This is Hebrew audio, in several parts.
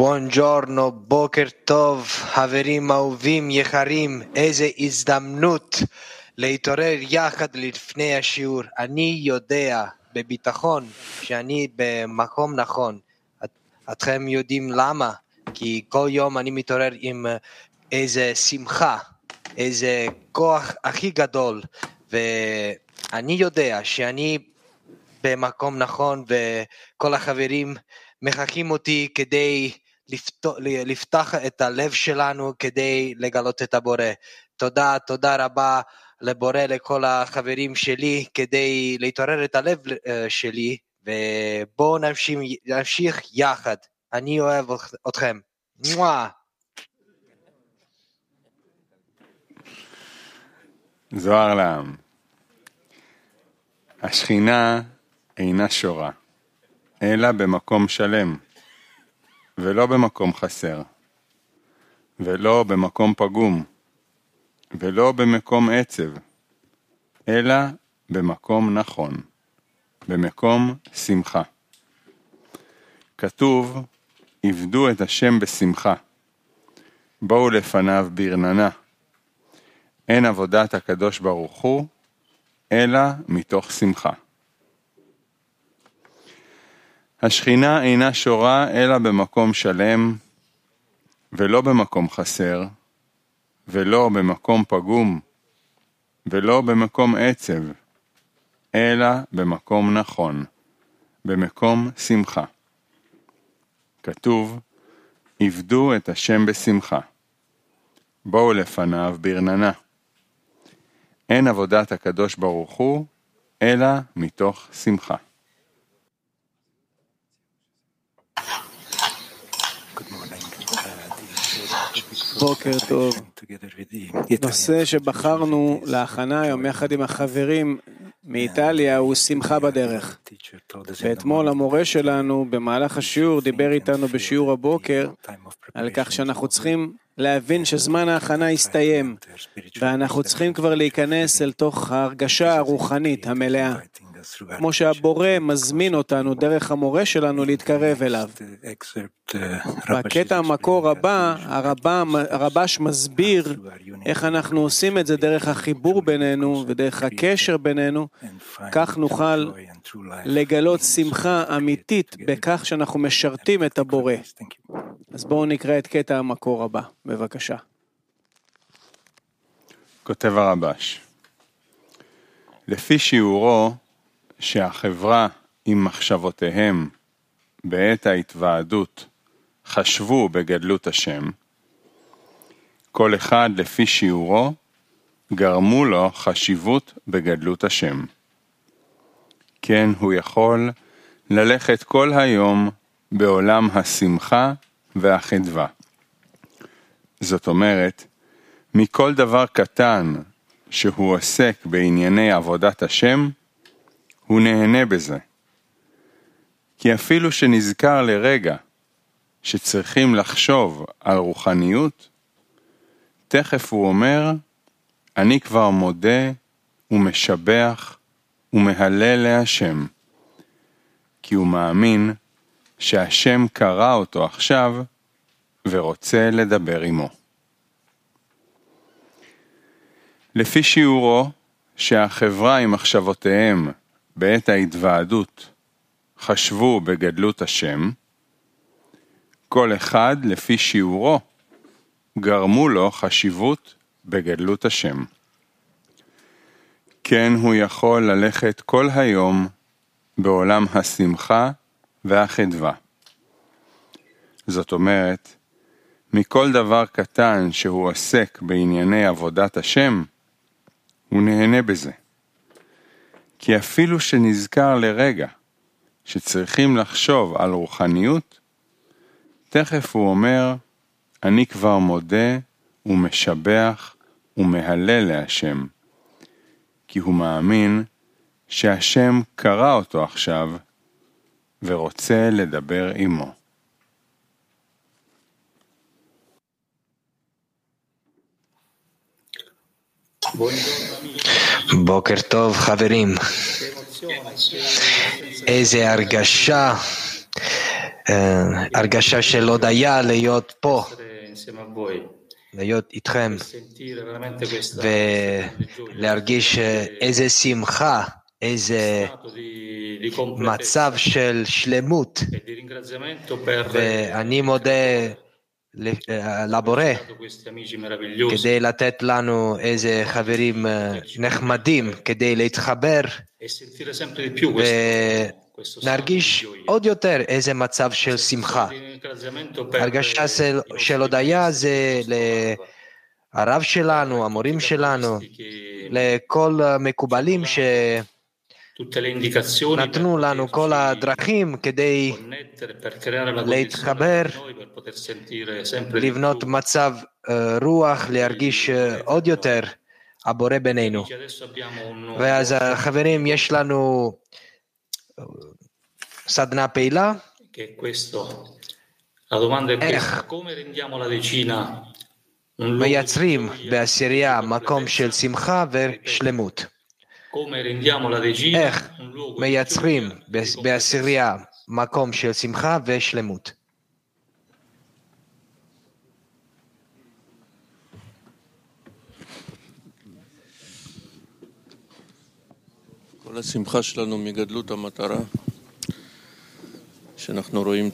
Buongiorno, boker tov, חברים אהובים יקרים, איזה הזדמנות להתעורר יחד לפני השיעור. אני יודע בביטחון שאני במקום נכון. אתכם יודעים למה? כי כל יום אני מתעורר עם איזה שמחה, איזה כוח הכי גדול, ואני יודע שאני במקום נכון, וכל החברים מחכים אותי כדי לפתח את הלב שלנו, כדי לגלות את הבורא. תודה רבה לבורא, לכל החברים שלי, כדי להתעורר את הלב שלי, ובואו נמשיך יחד. אני אוהב אתכם. זוהר לעם. השכינה אינה שורה, אלא במקום שלם, ולא במקום חסר, ולא במקום פגום, ולא במקום עצב, אלא במקום נכון, במקום שמחה. כתוב, עבדו את השם בשמחה, בואו לפניו ברננה. אין עבודת הקדוש ברוך הוא, אלא מתוך שמחה. השכינה אינה שורה אלא במקום שלם, ולא במקום חסר, ולא במקום פגום, ולא במקום עצב, אלא במקום נכון, במקום שמחה. כתוב, עבדו את השם בשמחה, בואו לפניו ברננה. אין עבודת הקדוש ברוך הוא, אלא מתוך שמחה. בוקר טוב. נושא שבחרנו להכנה היום יחד עם החברים מאיטליה הוא שמחה בדרך. ואתמול המורה שלנו במהלך השיעור דיבר איתנו בשיעור הבוקר על כך שאנחנו צריכים להבין שזמן ההכנה הסתיים, ואנחנו צריכים כבר להיכנס אל תוך ההרגשה הרוחנית המלאה. כמו שהבורא מזמין אותנו דרך המורה שלנו להתקרב אליו. בקטע המקור הבא, הרבש מסביר איך אנחנו עושים את זה דרך החיבור בינינו ודרך הקשר בינינו, כך נוכל לגלות שמחה אמיתית בכך שאנחנו משרתים את הבורא. אז בואו נקרא את קטע המקור הבא, בבקשה. כותב הרבש. לפי שיעורו, שהחברה עם מחשבותיהם בעת ההתוועדות חשבו בגדלות השם, כל אחד לפי שיעורו גרמו לו חשיבות בגדלות השם. כן, הוא יכול ללכת כל היום בעולם השמחה והחדווה. זאת אומרת, מכל דבר קטן שהוא עוסק בענייני עבודת השם, הוא נהנה בזה. כי אפילו שנזכר לרגע שצריכים לחשוב על רוחניות, תכף הוא אומר, אני כבר מודה ומשבח ומהלל להשם, כי הוא מאמין שהשם קרא אותו עכשיו ורוצה לדבר עמו. לפי שיעורו שהחברה עם מחשבותיהם בעת ההתוועדות חשבו בגדלות השם, כל אחד לפי שיעורו גרמו לו חשיבות בגדלות השם. כן, הוא יכול ללכת כל היום בעולם השמחה והחדווה. זאת אומרת, מכל דבר קטן שהוא עוסק בענייני עבודת השם, הוא נהנה בזה. כי אפילו שנזכר לרגע שצריכים לחשוב על רוחניות, תכף הוא אומר, אני כבר מודה ומשבח ומהלל להשם, כי הוא מאמין שהשם קרא אותו עכשיו ורוצה לדבר עמו. בוקר טוב חברים, איזה הרגשה של הודיה להיות פה, להיות איתכם ולהרגיש איזה שמחה, איזה מצב של שלמות, ואני מודה לבורא כדי לתת לנו איזה חברים נחמדים כדי להתחבר ונרגיש עוד יותר איזה מצב של שמחה. הרגשה של הודיה זה הרב שלנו, המורים שלנו, לכל המקובלים שנתנו לנו כל הדרכים כדי להתחבר, לבנות מצב רוח, להרגיש עוד יותר הבורא בינינו. ואז חברים, יש לנו סדנה פעילה. איך מייצרים בעשירייה מקום של שמחה ושלמות? איך מייצרים בעשירייה מקום של שמחה ושלמות? כל השמחה שלנו מגדלות המטרה, שאנחנו רואים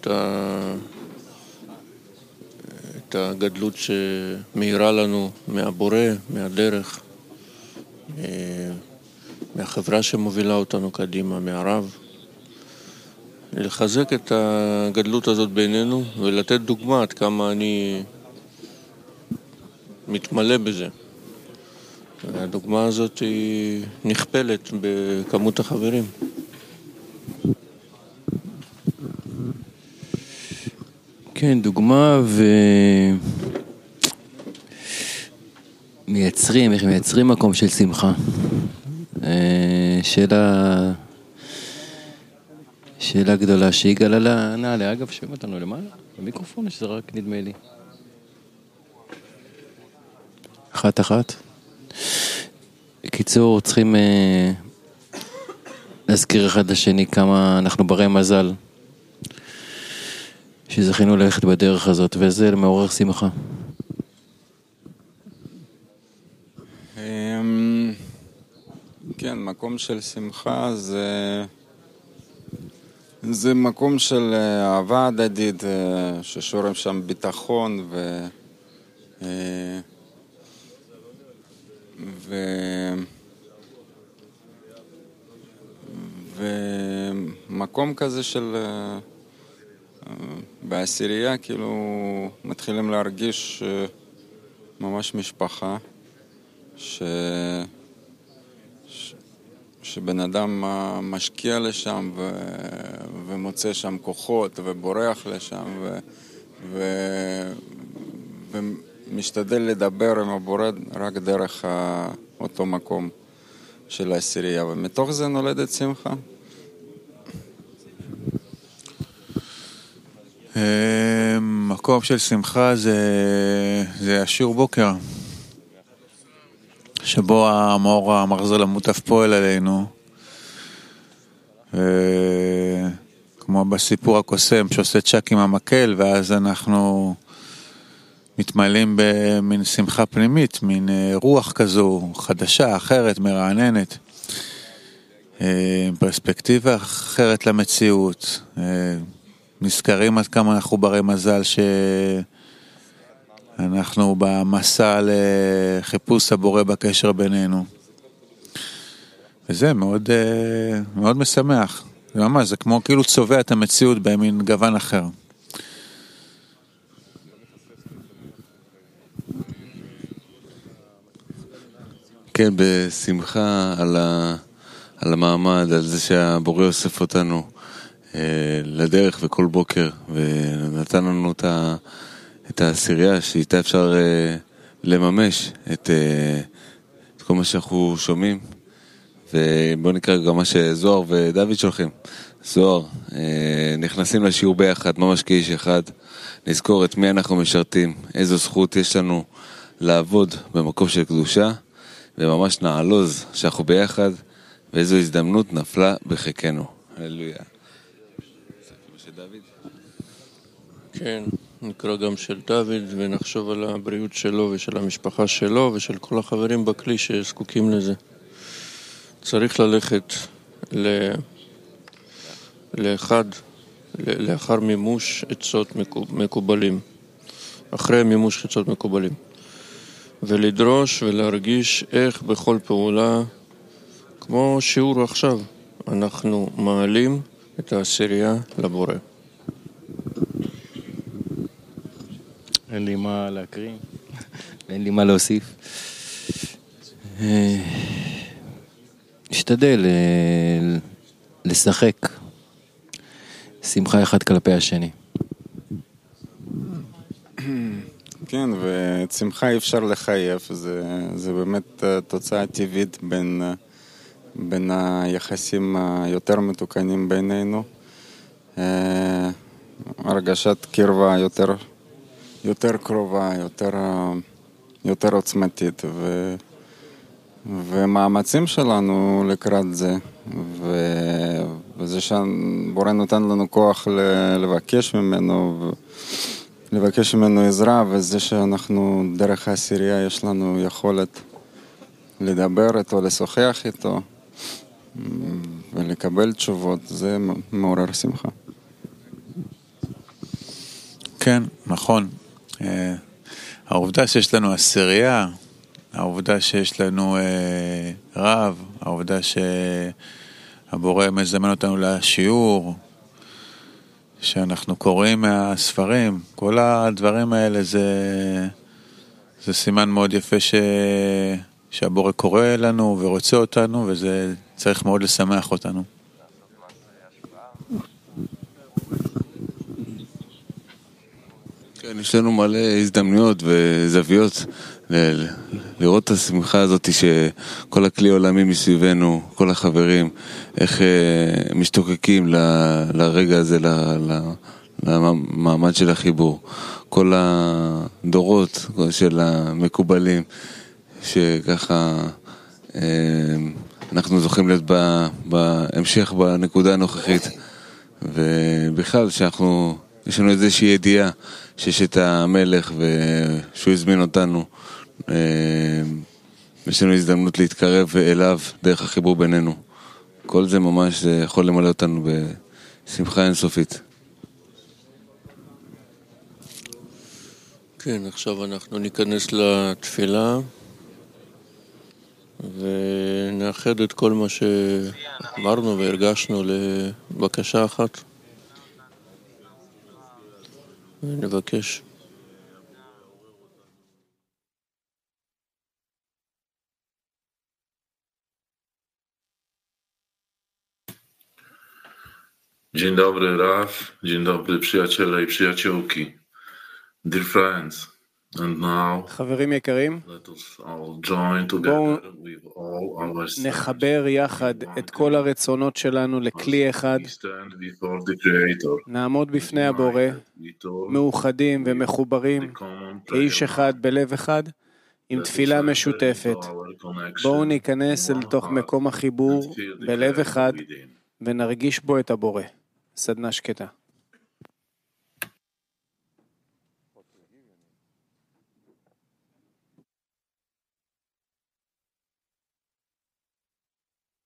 את הגדלות שמאירה לנו מהבורא, מהדרך, מהחברה שמובילה אותנו קדימה, מהרב. לחזק את הגדלות הזאת בינינו ולתת דוגמה עד כמה אני מתמלא בזה. הדוגמה הזאת היא נכפלת בכמות החברים. כן, דוגמה ומייצרים, איך מייצרים מקום של שמחה. שאלה גדולה שהגלה לה, נעלה, אגב, שומעים אותנו למעלה? במיקרופון שזה רק נדמה לי. אחת. בקיצור, צריכים להזכיר אחד לשני כמה אנחנו ברי מזל שזכינו ללכת בדרך הזאת, וזה מעורר שמחה. כן, מקום של שמחה זה מקום של אהבה הדדית, ששורם שם ביטחון ומקום כזה של בעשירייה, כאילו מתחילים להרגיש ממש משפחה, שבן אדם משקיע לשם ומוצא שם כוחות ובורח לשם ומשתדל לדבר עם הבורא רק דרך אותו מקום של העשירייה, ומתוך זה נולדת שמחה. מקום של שמחה זה השיר בוקר שבו המאור המחזר המוטף פועל עלינו, כמו בסיפור הקוסם שעושה צ'ק עם המקל, ואז אנחנו מתמלאים במין שמחה פנימית, מין רוח כזו חדשה, אחרת, מרעננת, פרספקטיבה אחרת למציאות, נזכרים עד כמה אנחנו ברי מזל שאנחנו במסע לחיפוש הבורא בקשר בינינו, וזה מאוד מאוד משמח. זה ממש, זה כמו כאילו צובע את המציאות במין גוון אחר. כן, בשמחה על המעמד, על זה שהבורא אוסף אותנו לדרך וכל בוקר, ונתן לנו את העשירייה שאיתה אפשר לממש את כל מה שאנחנו שומעים. ובואו נקרא גם מה שזוהר ודוד שולחים. זוהר, נכנסים לשיעור ביחד, ממש כאיש אחד, נזכור את מי אנחנו משרתים, איזו זכות יש לנו לעבוד במקום של קדושה, וממש נעלוז שאנחנו ביחד, ואיזו הזדמנות נפלה בחיקנו. הללויה. כן, נקרא גם של דוד, ונחשוב על הבריאות שלו ושל המשפחה שלו ושל כל החברים בכלי שזקוקים לזה. צריך ללכת לאחד לאחר מימוש עצות מקובלים, אחרי מימוש עצות מקובלים, ולדרוש ולהרגיש איך בכל פעולה, כמו שיעור עכשיו, אנחנו מעלים את העשירייה לבורא. אין לי מה להקריא, אין לי מה להוסיף. משתדל לשחק שמחה אחד כלפי השני. כן, ושמחה אי אפשר לחייב, זה באמת תוצאה טבעית בין היחסים היותר מתוקנים בינינו. הרגשת קרבה יותר קרובה, יותר עוצמתית, ומאמצים שלנו לקראת זה, וזה שבורא נותן לנו כוח לבקש ממנו עזרה, וזה שאנחנו דרך העשירייה יש לנו יכולת לדבר איתו, לשוחח איתו ולקבל תשובות, זה מעורר שמחה. כן, נכון. העובדה שיש לנו עשירייה, העובדה שיש לנו רב, העובדה שהבורא מזמן אותנו לשיעור, שאנחנו קוראים מהספרים, כל הדברים האלה זה סימן מאוד יפה שהבורא קורא לנו ורוצה אותנו, וזה צריך מאוד לשמח אותנו. כן, יש לנו מלא הזדמנויות וזוויות לראות את השמחה הזאת שכל הכלי העולמי מסביבנו, כל החברים, איך משתוקקים לרגע הזה, למעמד של החיבור. כל הדורות של המקובלים, שככה אנחנו זוכים להיות בהמשך בנקודה הנוכחית, ובכלל שאנחנו יש לנו איזושהי ידיעה שיש את המלך ושהוא הזמין אותנו, יש לנו הזדמנות להתקרב אליו דרך החיבור בינינו. כל זה ממש יכול למלא אותנו בשמחה אינסופית. כן, עכשיו אנחנו ניכנס לתפילה ונאחד את כל מה שאמרנו והרגשנו לבקשה אחת. ונבקש. Dzień dobry, Raf. Dzień dobry, przyjaciele i przyjaciółki. Dear friends, and now חברים יקרים, בואו נחבר יחד את כל הרצונות שלנו לכלי אחד, נעמוד בפני הבורא, מאוחדים ומחוברים כאיש אחד בלב אחד, עם תפילה משותפת. בואו ניכנס אל תוך מקום החיבור בלב אחד ונרגיש בו את הבורא. סדנה שקטה.